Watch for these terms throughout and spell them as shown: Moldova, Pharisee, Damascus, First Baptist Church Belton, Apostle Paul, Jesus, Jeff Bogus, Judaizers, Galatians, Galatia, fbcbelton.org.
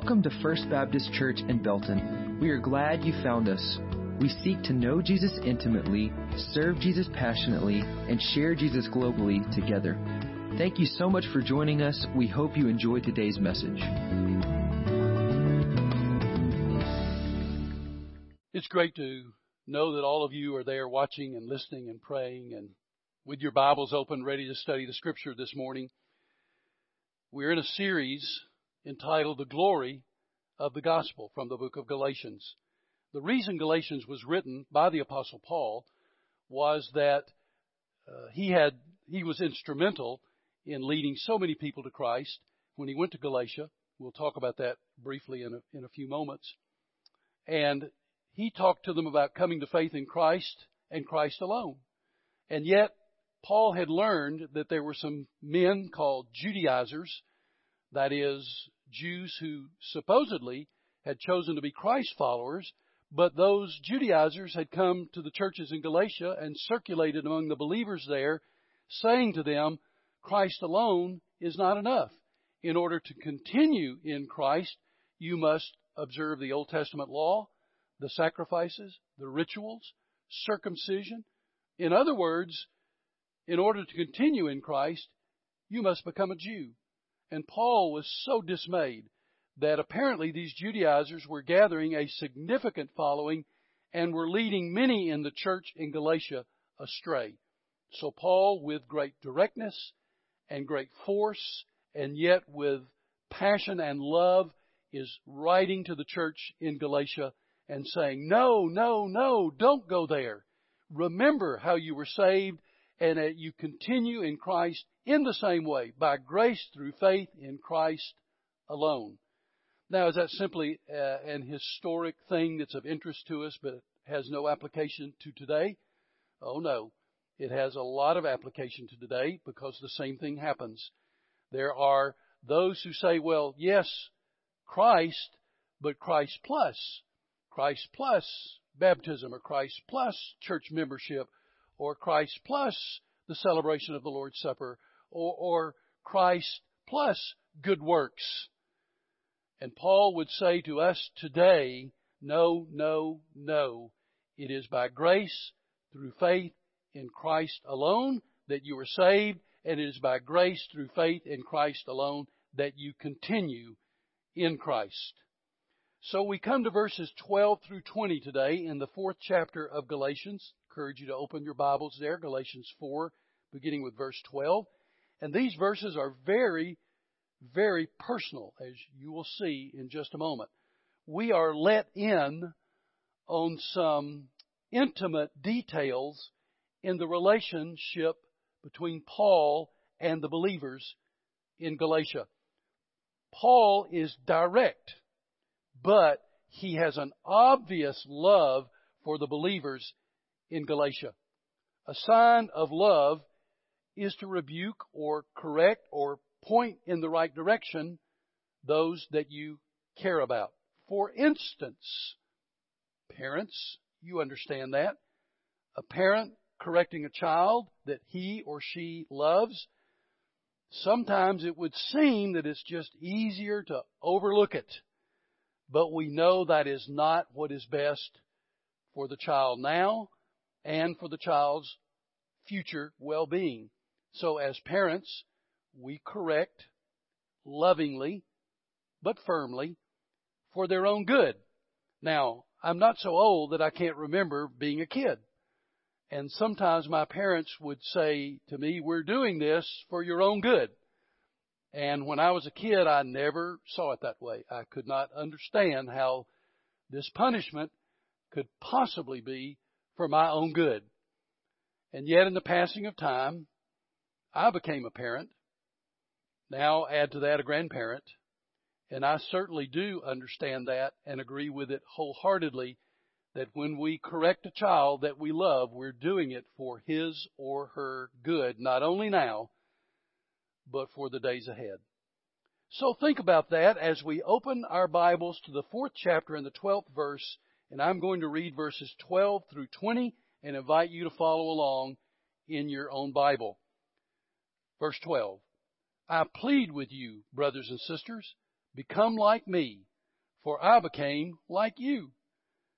Welcome to First Baptist Church in Belton. We are glad you found us. We seek to know Jesus intimately, serve Jesus passionately, and share Jesus globally together. Thank you so much for joining us. We hope you enjoyed today's message. It's great to know that all of you are there watching and listening and praying and with your Bibles open, ready to study the Scripture this morning. We're in a series entitled The Glory of the Gospel from the book of Galatians. The reason Galatians was written by the Apostle Paul was that he was instrumental in leading so many people to Christ when he went to Galatia. We'll talk about that briefly in a few moments. And he talked to them about coming to faith in Christ and Christ alone. And yet, Paul had learned that there were some men called Judaizers, that is, Jews who supposedly had chosen to be Christ followers, but those Judaizers had come to the churches in Galatia and circulated among the believers there, saying to them, Christ alone is not enough. In order to continue in Christ, you must observe the Old Testament law, the sacrifices, the rituals, circumcision. In other words, in order to continue in Christ, you must become a Jew. And Paul was so dismayed that apparently these Judaizers were gathering a significant following and were leading many in the church in Galatia astray. So Paul, with great directness and great force, and yet with passion and love, is writing to the church in Galatia and saying, no, don't go there. Remember how you were saved and that you continue in Christ in the same way, by grace through faith in Christ alone. Now, is that simply an historic thing that's of interest to us, but has no application to today? Oh, no. It has a lot of application to today because the same thing happens. There are those who say, well, yes, Christ, but Christ plus baptism, or Christ plus church membership, or Christ plus the celebration of the Lord's Supper, or Christ plus good works. And Paul would say to us today, no. It is by grace through faith in Christ alone that you are saved, and it is by grace through faith in Christ alone that you continue in Christ. So we come to verses 12 through 20 today in the 4th chapter of Galatians. I encourage you to open your Bibles there, Galatians 4, beginning with verse 12. And these verses are very, very personal, as you will see in just a moment. We are let in on some intimate details in the relationship between Paul and the believers in Galatia. Paul is direct, but he has an obvious love for the believers in Galatia. A sign of love is to rebuke or correct or point in the right direction those that you care about. For instance, parents, you understand that. A parent correcting a child that he or she loves, sometimes it would seem that it's just easier to overlook it. But we know that is not what is best for the child now and for the child's future well-being. So as parents, we correct lovingly but firmly for their own good. Now, I'm not so old that I can't remember being a kid. And sometimes my parents would say to me, we're doing this for your own good. And when I was a kid, I never saw it that way. I could not understand how this punishment could possibly be for my own good. And yet in the passing of time, I became a parent. Now add to that a grandparent. And I certainly do understand that and agree with it wholeheartedly that when we correct a child that we love, we're doing it for his or her good, not only now, but for the days ahead. So think about that as we open our Bibles to the 4th chapter and the 12th verse. And I'm going to read verses 12 through 20 and invite you to follow along in your own Bible. Verse 12. I plead with you, brothers and sisters, become like me, for I became like you.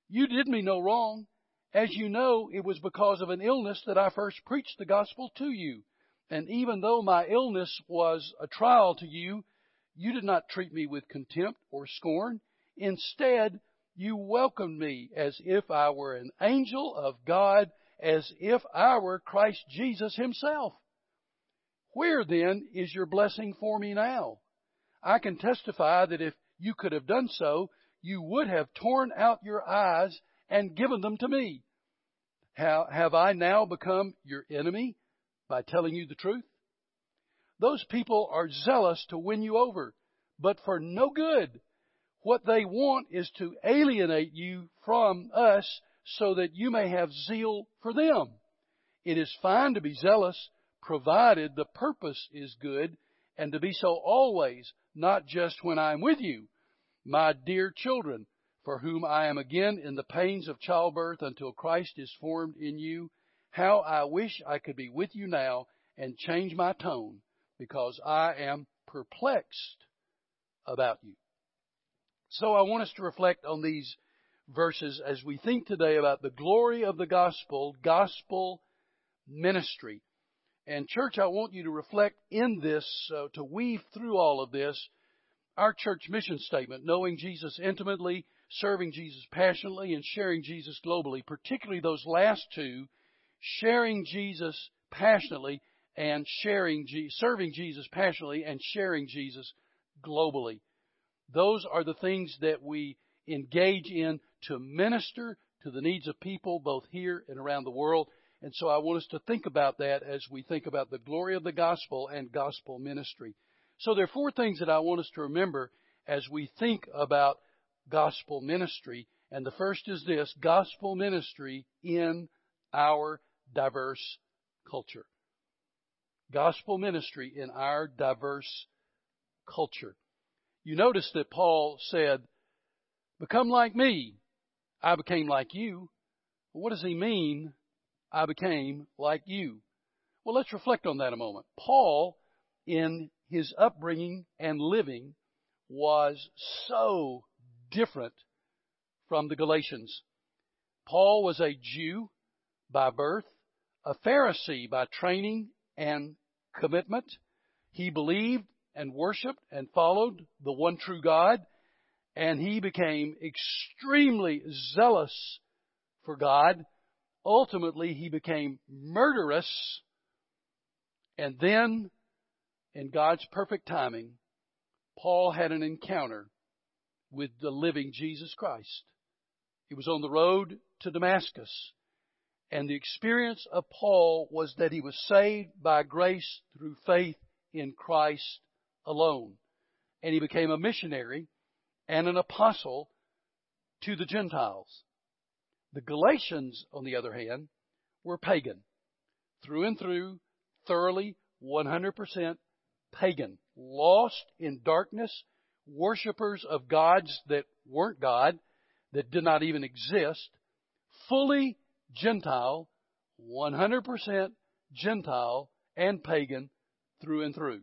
You did me no wrong. As you know, it was because of an illness that I first preached the gospel to you. And even though my illness was a trial to you, you did not treat me with contempt or scorn. Instead, you welcomed me as if I were an angel of God, as if I were Christ Jesus himself. Where then is your blessing for me now? I can testify that if you could have done so, you would have torn out your eyes and given them to me. How have I now become your enemy by telling you the truth? Those people are zealous to win you over, but for no good. What they want is to alienate you from us so that you may have zeal for them. It is fine to be zealous, provided the purpose is good, and to be so always, not just when I am with you. My dear children, for whom I am again in the pains of childbirth until Christ is formed in you, how I wish I could be with you now and change my tone, because I am perplexed about you. So I want us to reflect on these verses as we think today about the glory of the gospel, gospel ministry. And church, I want you to reflect in this, to weave through all of this, our church mission statement, knowing Jesus intimately, serving Jesus passionately, and sharing Jesus globally, particularly those last two, sharing Jesus passionately and serving Jesus passionately and sharing Jesus globally. Those are the things that we engage in to minister to the needs of people both here and around the world. And so I want us to think about that as we think about the glory of the gospel and gospel ministry. So there are four things that I want us to remember as we think about gospel ministry. And the first is this: gospel ministry in our diverse culture. Gospel ministry in our diverse culture. You notice that Paul said, become like me, I became like you. What does he mean, I became like you? Well, let's reflect on that a moment. Paul, in his upbringing and living, was so different from the Galatians. Paul was a Jew by birth, a Pharisee by training and commitment. He believed and worshiped and followed the one true God, and he became extremely zealous for God. Ultimately, he became murderous, and then, in God's perfect timing, Paul had an encounter with the living Jesus Christ. He was on the road to Damascus, and the experience of Paul was that he was saved by grace through faith in Christ alone. And he became a missionary and an apostle to the Gentiles. The Galatians, on the other hand, were pagan, through and through, thoroughly, 100% pagan, lost in darkness, worshipers of gods that weren't God, that did not even exist, fully Gentile, 100% Gentile and pagan through and through.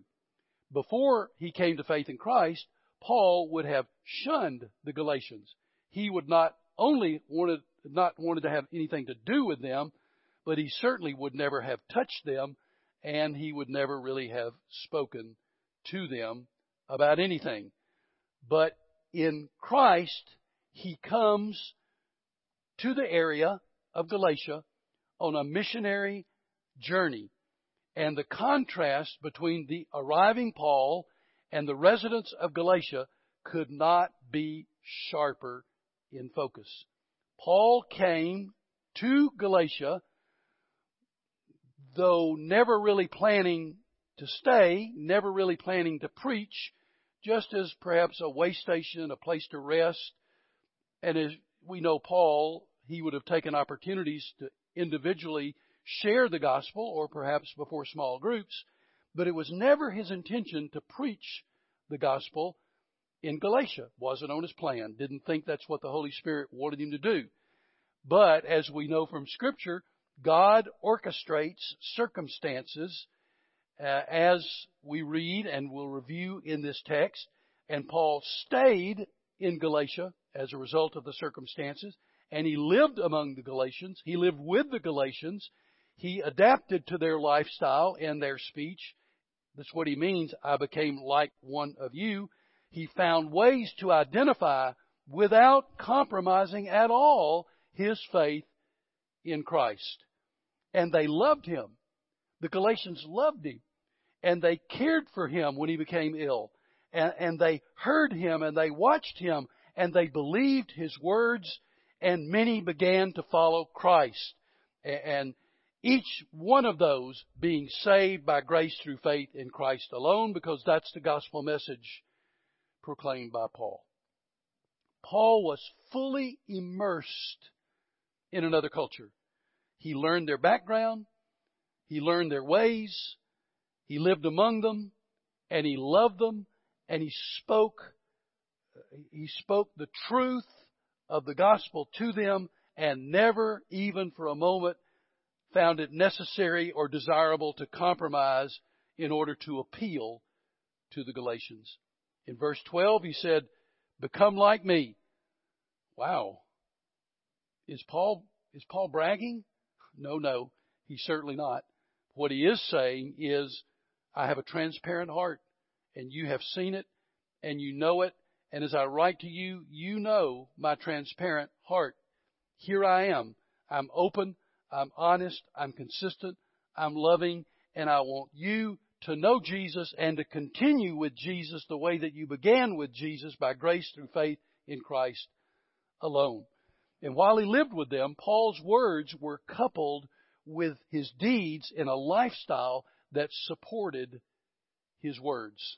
Before he came to faith in Christ, Paul would have shunned the Galatians. He would not only wanted to have anything to do with them, but he certainly would never have touched them, and he would never really have spoken to them about anything. But in Christ, he comes to the area of Galatia on a missionary journey. And the contrast between the arriving Paul and the residents of Galatia could not be sharper in focus. Paul came to Galatia, though never really planning to stay, never really planning to preach, just as perhaps a way station, a place to rest. And as we know Paul, he would have taken opportunities to individually share the gospel, or perhaps before small groups, but it was never his intention to preach the gospel in Galatia. Wasn't on his plan. Didn't think that's what the Holy Spirit wanted him to do. But as we know from Scripture, God orchestrates circumstances, as we read and will review in this text. And Paul stayed in Galatia as a result of the circumstances, and he lived among the Galatians. He lived with the Galatians. He adapted to their lifestyle and their speech. That's what he means, I became like one of you. He found ways to identify without compromising at all his faith in Christ. And they loved him. The Galatians loved him. And they cared for him when he became ill. And they heard him and they watched him and they believed his words. And many began to follow Christ. And each one of those being saved by grace through faith in Christ alone, because that's the gospel message proclaimed by Paul. Paul was fully immersed in another culture. He learned their background. He learned their ways. He lived among them, and he loved them, and he spoke the truth of the gospel to them, and never even for a moment found it necessary or desirable to compromise in order to appeal to the Galatians. In verse 12, he said, "Become like me." Wow. Is Paul bragging? No, he's certainly not. What he is saying is, I have a transparent heart, and you have seen it, and you know it, and as I write to you, you know my transparent heart. Here I am. I'm open, I'm honest, I'm consistent, I'm loving, and I want you to know Jesus and to continue with Jesus the way that you began with Jesus by grace through faith in Christ alone. And while he lived with them, Paul's words were coupled with his deeds in a lifestyle that supported his words.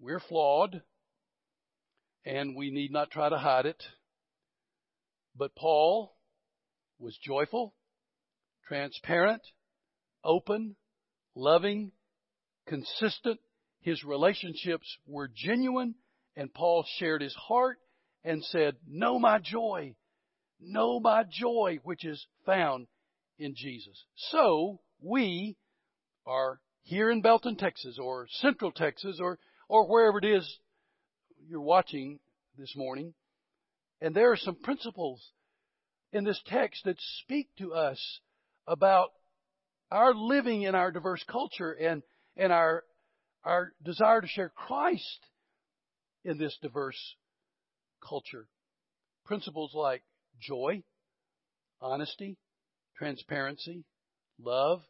We're flawed, and we need not try to hide it. But Paul was joyful, transparent, open, loving, consistent. His relationships were genuine, and Paul shared his heart and said, know my joy, which is found in Jesus. So we are here in Belton, Texas, or Central Texas, or wherever it is you're watching this morning. And there are some principles in this text that speak to us about our living in our diverse culture and our desire to share Christ in this diverse culture. Principles like joy, honesty, transparency, love,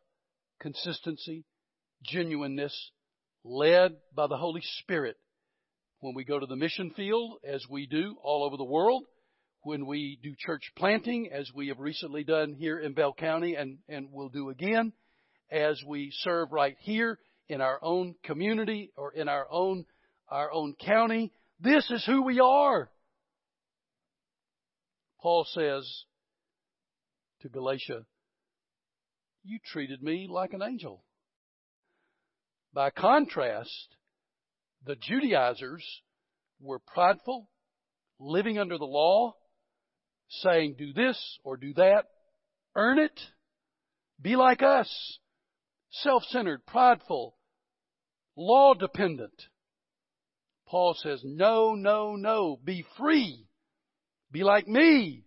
consistency, genuineness, led by the Holy Spirit. When we go to the mission field, as we do all over the world, when we do church planting, as we have recently done here in Bell County and will do again, as we serve right here in our own community or in our own county, this is who we are. Paul says to Galatia, you treated me like an angel. By contrast, the Judaizers were prideful, living under the law, saying, do this or do that, earn it, be like us, self-centered, prideful, law-dependent. Paul says, no, be free, be like me,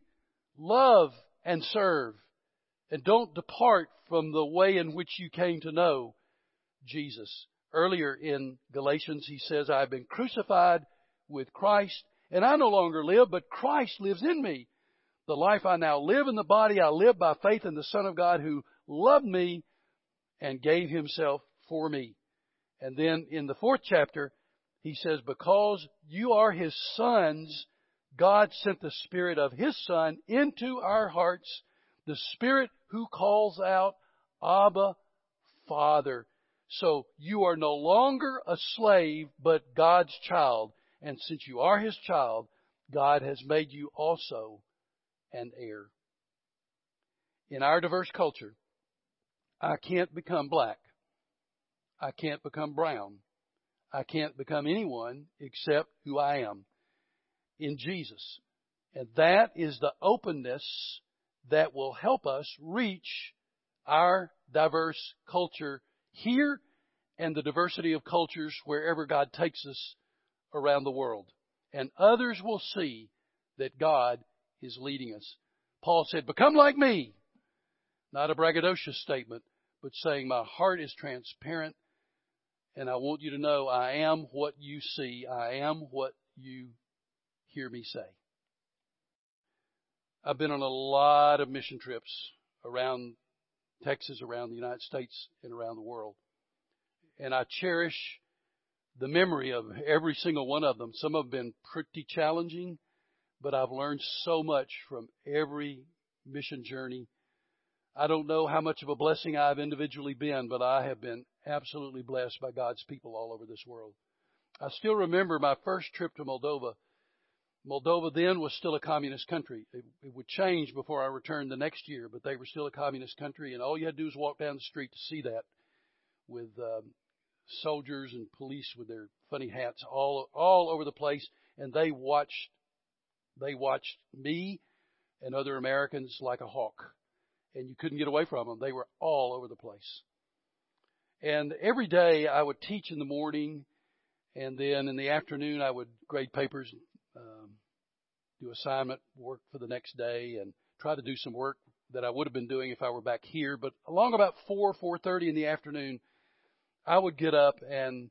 love and serve, and don't depart from the way in which you came to know Jesus. Earlier in Galatians, he says, I've been crucified with Christ, and I no longer live, but Christ lives in me. The life I now live in the body, I live by faith in the Son of God who loved me and gave himself for me. And then in the 4th chapter, he says, because you are his sons, God sent the Spirit of his Son into our hearts, the Spirit who calls out, Abba, Father. So you are no longer a slave, but God's child. And since you are his child, God has made you also an heir. In our diverse culture, I can't become black. I can't become brown. I can't become anyone except who I am in Jesus. And that is the openness that will help us reach our diverse culture here and the diversity of cultures wherever God takes us around the world. and others will see that God is leading us. Paul said, become like me. Not a braggadocious statement, but saying my heart is transparent and I want you to know I am what you see. I am what you hear me say. I've been on a lot of mission trips around Texas, around the United States, and around the world. And I cherish the memory of every single one of them. Some have been pretty challenging, but I've learned so much from every mission journey. I don't know how much of a blessing I've individually been, but I have been absolutely blessed by God's people all over this world. I still remember my first trip to Moldova. Moldova then was still a communist country. It would change before I returned the next year, but they were still a communist country, and all you had to do was walk down the street to see that with soldiers and police with their funny hats all over the place, and they watched me and other Americans like a hawk, and you couldn't get away from them. They were all over the place. And every day I would teach in the morning, and then in the afternoon I would grade papers, do assignment work for the next day, and try to do some work that I would have been doing if I were back here. But along about 4:30 in the afternoon, I would get up and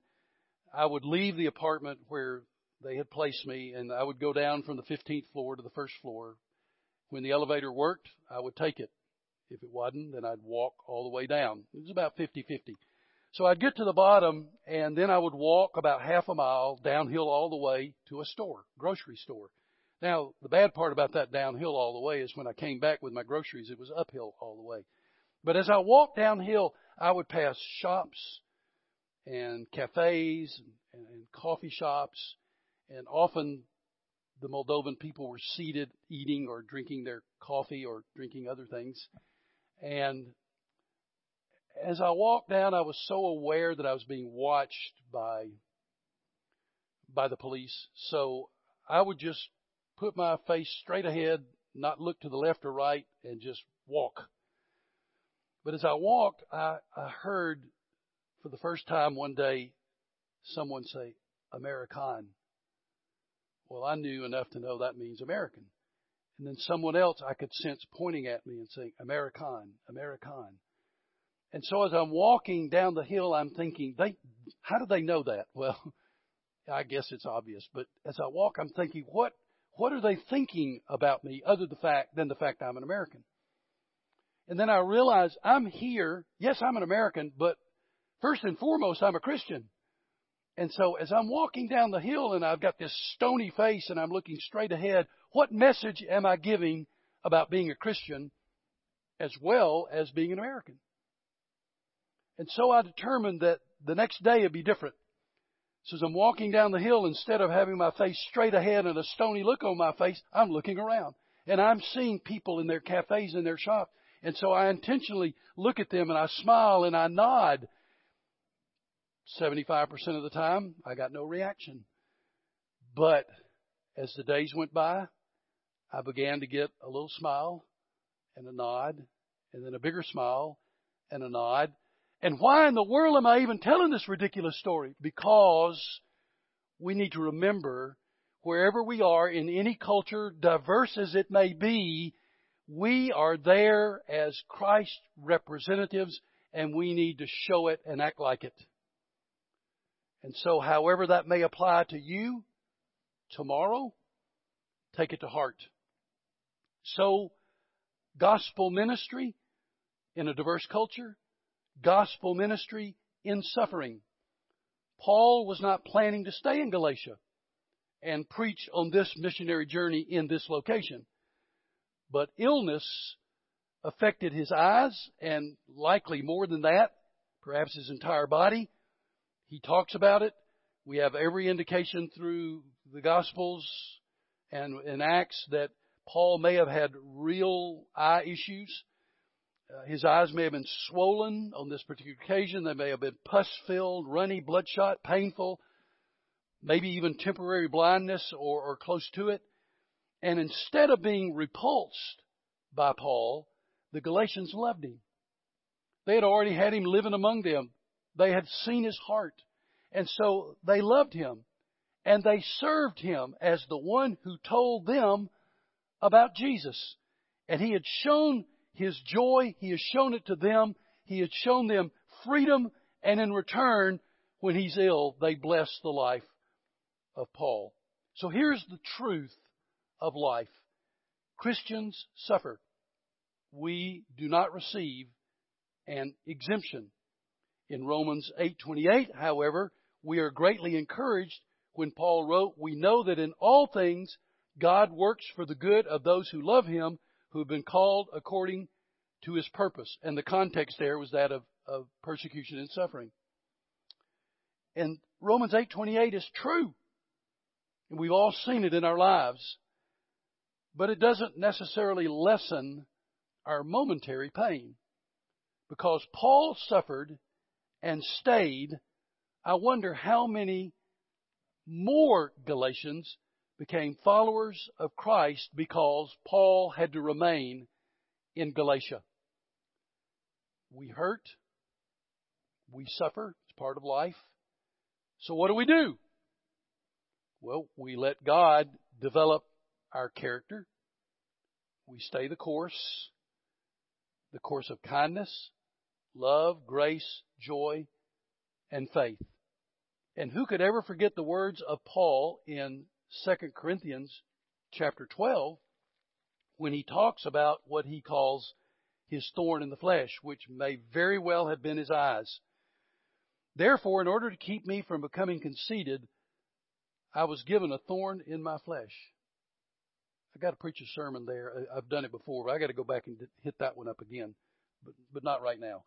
I would leave the apartment where they had placed me, and I would go down from the 15th floor to the first floor. When the elevator worked, I would take it. If it wasn't, then I'd walk all the way down. It was about 50-50. So I'd get to the bottom, and then I would walk about half a mile downhill all the way to a store, grocery store. Now, the bad part about that downhill all the way is when I came back with my groceries, it was uphill all the way. But as I walked downhill, I would pass shops and cafes and coffee shops, and often the Moldovan people were seated eating or drinking their coffee or drinking other things. And as I walked down, I was so aware that I was being watched by the police. So I would just put my face straight ahead, not look to the left or right, and just walk. But as I walked, I heard for the first time one day someone say, American. Well, I knew enough to know that means American. And then someone else I could sense pointing at me and saying, American, American. And so as I'm walking down the hill, I'm thinking, how do they know that? Well, I guess it's obvious. But as I walk, I'm thinking, what are they thinking about me other than the fact I'm an American? And then I realize I'm here. Yes, I'm an American, but first and foremost, I'm a Christian. And so as I'm walking down the hill and I've got this stony face and I'm looking straight ahead, what message am I giving about being a Christian as well as being an American? And so I determined that the next day would be different. So as I'm walking down the hill, instead of having my face straight ahead and a stony look on my face, I'm looking around. And I'm seeing people in their cafes and their shops. And so I intentionally look at them and I smile and I nod. 75% of the time, I got no reaction. But as the days went by, I began to get a little smile and a nod and then a bigger smile and a nod. And why in the world am I even telling this ridiculous story? Because we need to remember wherever we are in any culture, diverse as it may be, we are there as Christ's representatives, and we need to show it and act like it. And so however that may apply to you tomorrow, take it to heart. So gospel ministry in a diverse culture, gospel ministry in suffering. Paul was not planning to stay in Galatia and preach on this missionary journey in this location. But illness affected his eyes, and likely more than that, perhaps his entire body. He talks about it. We have every indication through the Gospels and in Acts that Paul may have had real eye issues. His eyes may have been swollen on this particular occasion. They may have been pus-filled, runny, bloodshot, painful, maybe even temporary blindness or close to it. And instead of being repulsed by Paul, the Galatians loved him. They had already had him living among them. They had seen his heart. And so they loved him. And they served him as the one who told them about Jesus. And he had shown his joy. He has shown it to them. He had shown them freedom. And in return, when he's ill, they bless the life of Paul. So here's the truth of life. Christians suffer. We do not receive an exemption. In Romans 8:28, however, we are greatly encouraged when Paul wrote, "We know that in all things God works for the good of those who love him, who have been called according to his purpose." And the context there was that of persecution and suffering. And Romans 8:28 is true. And we've all seen it in our lives. But it doesn't necessarily lessen our momentary pain. Because Paul suffered and stayed, I wonder how many more Galatians became followers of Christ because Paul had to remain in Galatia. We hurt. We suffer. It's part of life. So what do? Well, we let God develop our character. We stay the course of kindness, love, grace, joy, and faith. And who could ever forget the words of Paul in 2 Corinthians chapter 12 when he talks about what he calls his thorn in the flesh, which may very well have been his eyes. "Therefore, in order to keep me from becoming conceited, I was given a thorn in my flesh." I got to preach a sermon there. I've done it before, but I got to go back and hit that one up again, but not right now.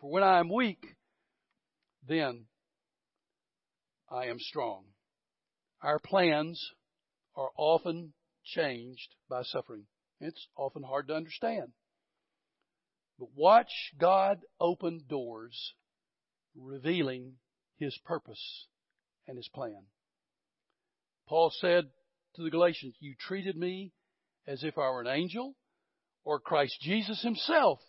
For when I am weak, then I am strong." Our plans are often changed by suffering. It's often hard to understand. But watch God open doors, revealing his purpose and his plan. Paul said to the Galatians, "You treated me as if I were an angel or Christ Jesus himself.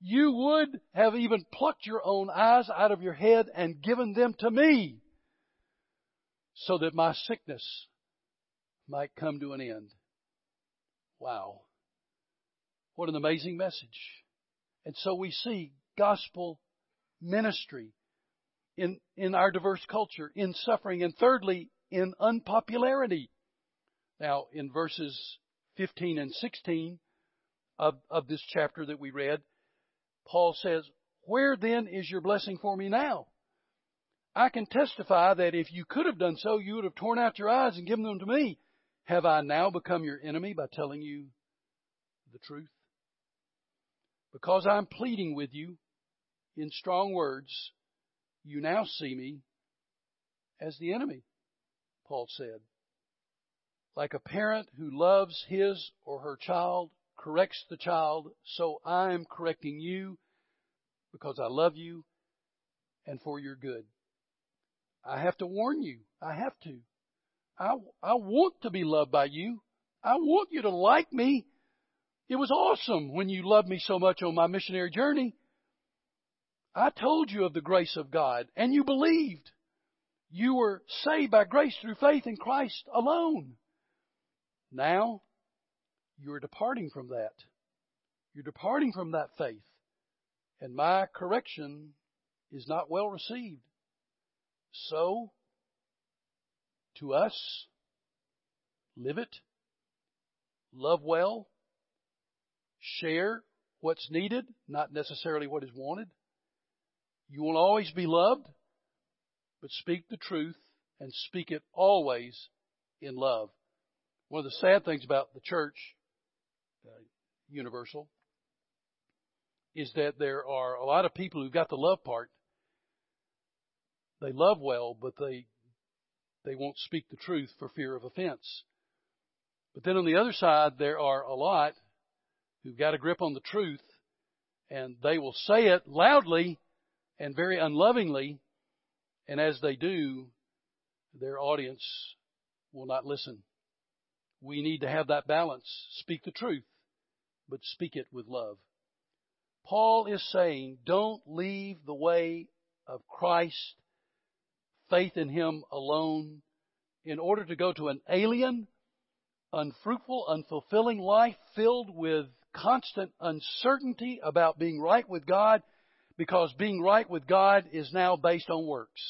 You would have even plucked your own eyes out of your head and given them to me, so that my sickness might come to an end." Wow. What an amazing message. And so we see gospel ministry in our diverse culture, in suffering, and thirdly, in unpopularity. Now, in verses 15 and 16 of this chapter that we read, Paul says, "Where then is your blessing for me now? I can testify that if you could have done so, you would have torn out your eyes and given them to me. Have I now become your enemy by telling you the truth? Because I am pleading with you in strong words, you now see me as the enemy," Paul said. Like a parent who loves his or her child, corrects the child, so I am correcting you because I love you and for your good. I have to warn you. I have to. I want to be loved by you. I want you to like me. It was awesome when you loved me so much on my missionary journey. I told you of the grace of God, and you believed. You were saved by grace through faith in Christ alone. Now, you are departing from that. You're departing from that faith, and my correction is not well received. So, to us, live it, love well, share what's needed, not necessarily what is wanted. You will always be loved, but speak the truth and speak it always in love. One of the sad things about the church, universal, is that there are a lot of people who've got the love part. They love well, but they They won't speak the truth for fear of offense. But then on the other side, there are a lot who've got a grip on the truth, and they will say it loudly and very unlovingly. And as they do, their audience will not listen. We need to have that balance. Speak the truth, but speak it with love. Paul is saying, don't leave the way of Christ, faith in Him alone, in order to go to an alien, unfruitful, unfulfilling life filled with constant uncertainty about being right with God, because being right with God is now based on works.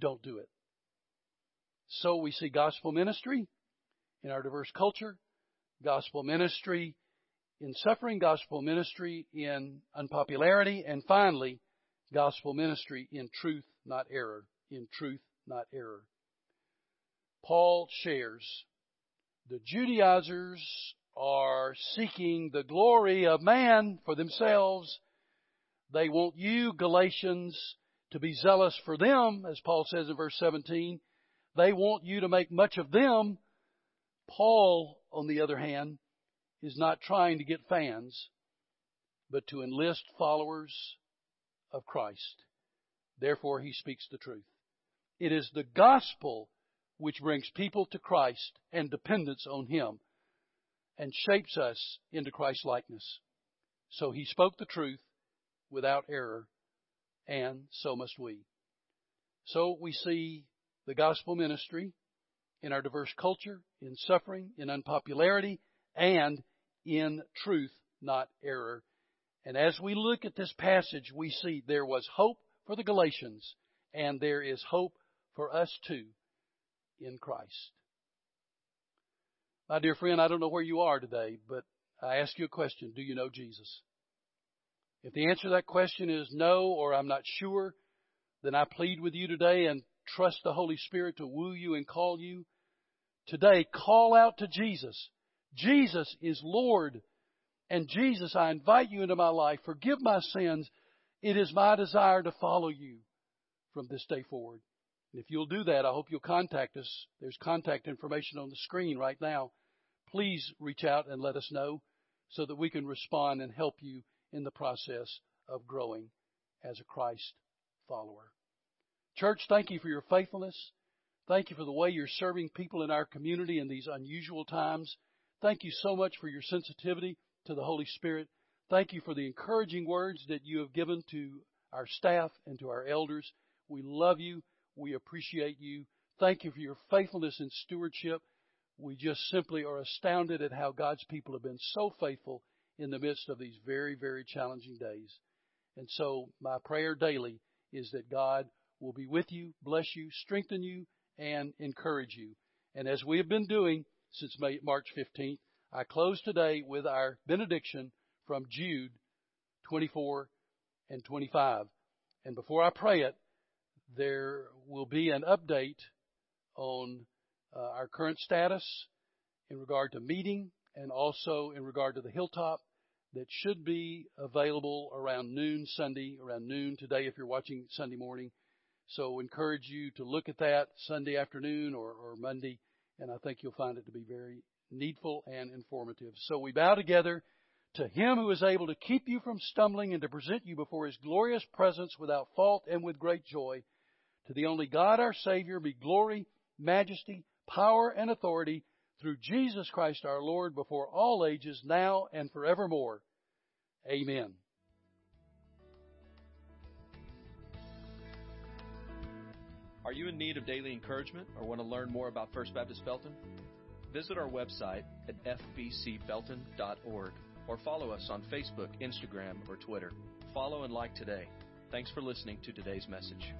Don't do it. So we see gospel ministry in our diverse culture, gospel ministry in suffering, gospel ministry in unpopularity, and finally, gospel ministry in truth, not error. In truth, not error. Paul shares, the Judaizers are seeking the glory of man for themselves. They want you, Galatians, to be zealous for them, as Paul says in verse 17. They want you to make much of them. Paul, on the other hand, is not trying to get fans, but to enlist followers of Christ. Therefore, he speaks the truth. It is the gospel which brings people to Christ and dependence on Him and shapes us into Christ's likeness. So he spoke the truth without error, and so must we. So we see the gospel ministry in our diverse culture, in suffering, in unpopularity, and in truth, not error. And as we look at this passage, we see there was hope for the Galatians, and there is hope for us too in Christ. My dear friend, I don't know where you are today, but I ask you a question. Do you know Jesus? If the answer to that question is no, or I'm not sure, then I plead with you today and trust the Holy Spirit to woo you and call you. Today, call out to Jesus. Jesus is Lord. And Jesus, I invite you into my life. Forgive my sins. It is my desire to follow you from this day forward. And if you'll do that, I hope you'll contact us. There's contact information on the screen right now. Please reach out and let us know so that we can respond and help you in the process of growing as a Christ follower. Church, thank you for your faithfulness. Thank you for the way you're serving people in our community in these unusual times. Thank you so much for your sensitivity to the Holy Spirit. Thank you for the encouraging words that you have given to our staff and to our elders. We love you. We appreciate you. Thank you for your faithfulness and stewardship. We just simply are astounded at how God's people have been so faithful in the midst of these very, very challenging days. And so my prayer daily is that God will be with you, bless you, strengthen you, and encourage you. And as we have been doing since March 15th, I close today with our benediction from Jude 24 and 25. And before I pray it, there will be an update on our current status in regard to meeting and also in regard to the Hilltop that should be available around noon Sunday, around noon today if you're watching Sunday morning. So encourage you to look at that Sunday afternoon or Monday, and I think you'll find it to be very needful and informative. So we bow together to Him who is able to keep you from stumbling and to present you before His glorious presence without fault and with great joy. To the only God our Savior be glory, majesty, power, and authority through Jesus Christ our Lord before all ages, now and forevermore. Amen. Are you in need of daily encouragement or want to learn more about First Baptist Belton? Visit our website at fbcbelton.org or follow us on Facebook, Instagram, or Twitter. Follow and like today. Thanks for listening to today's message.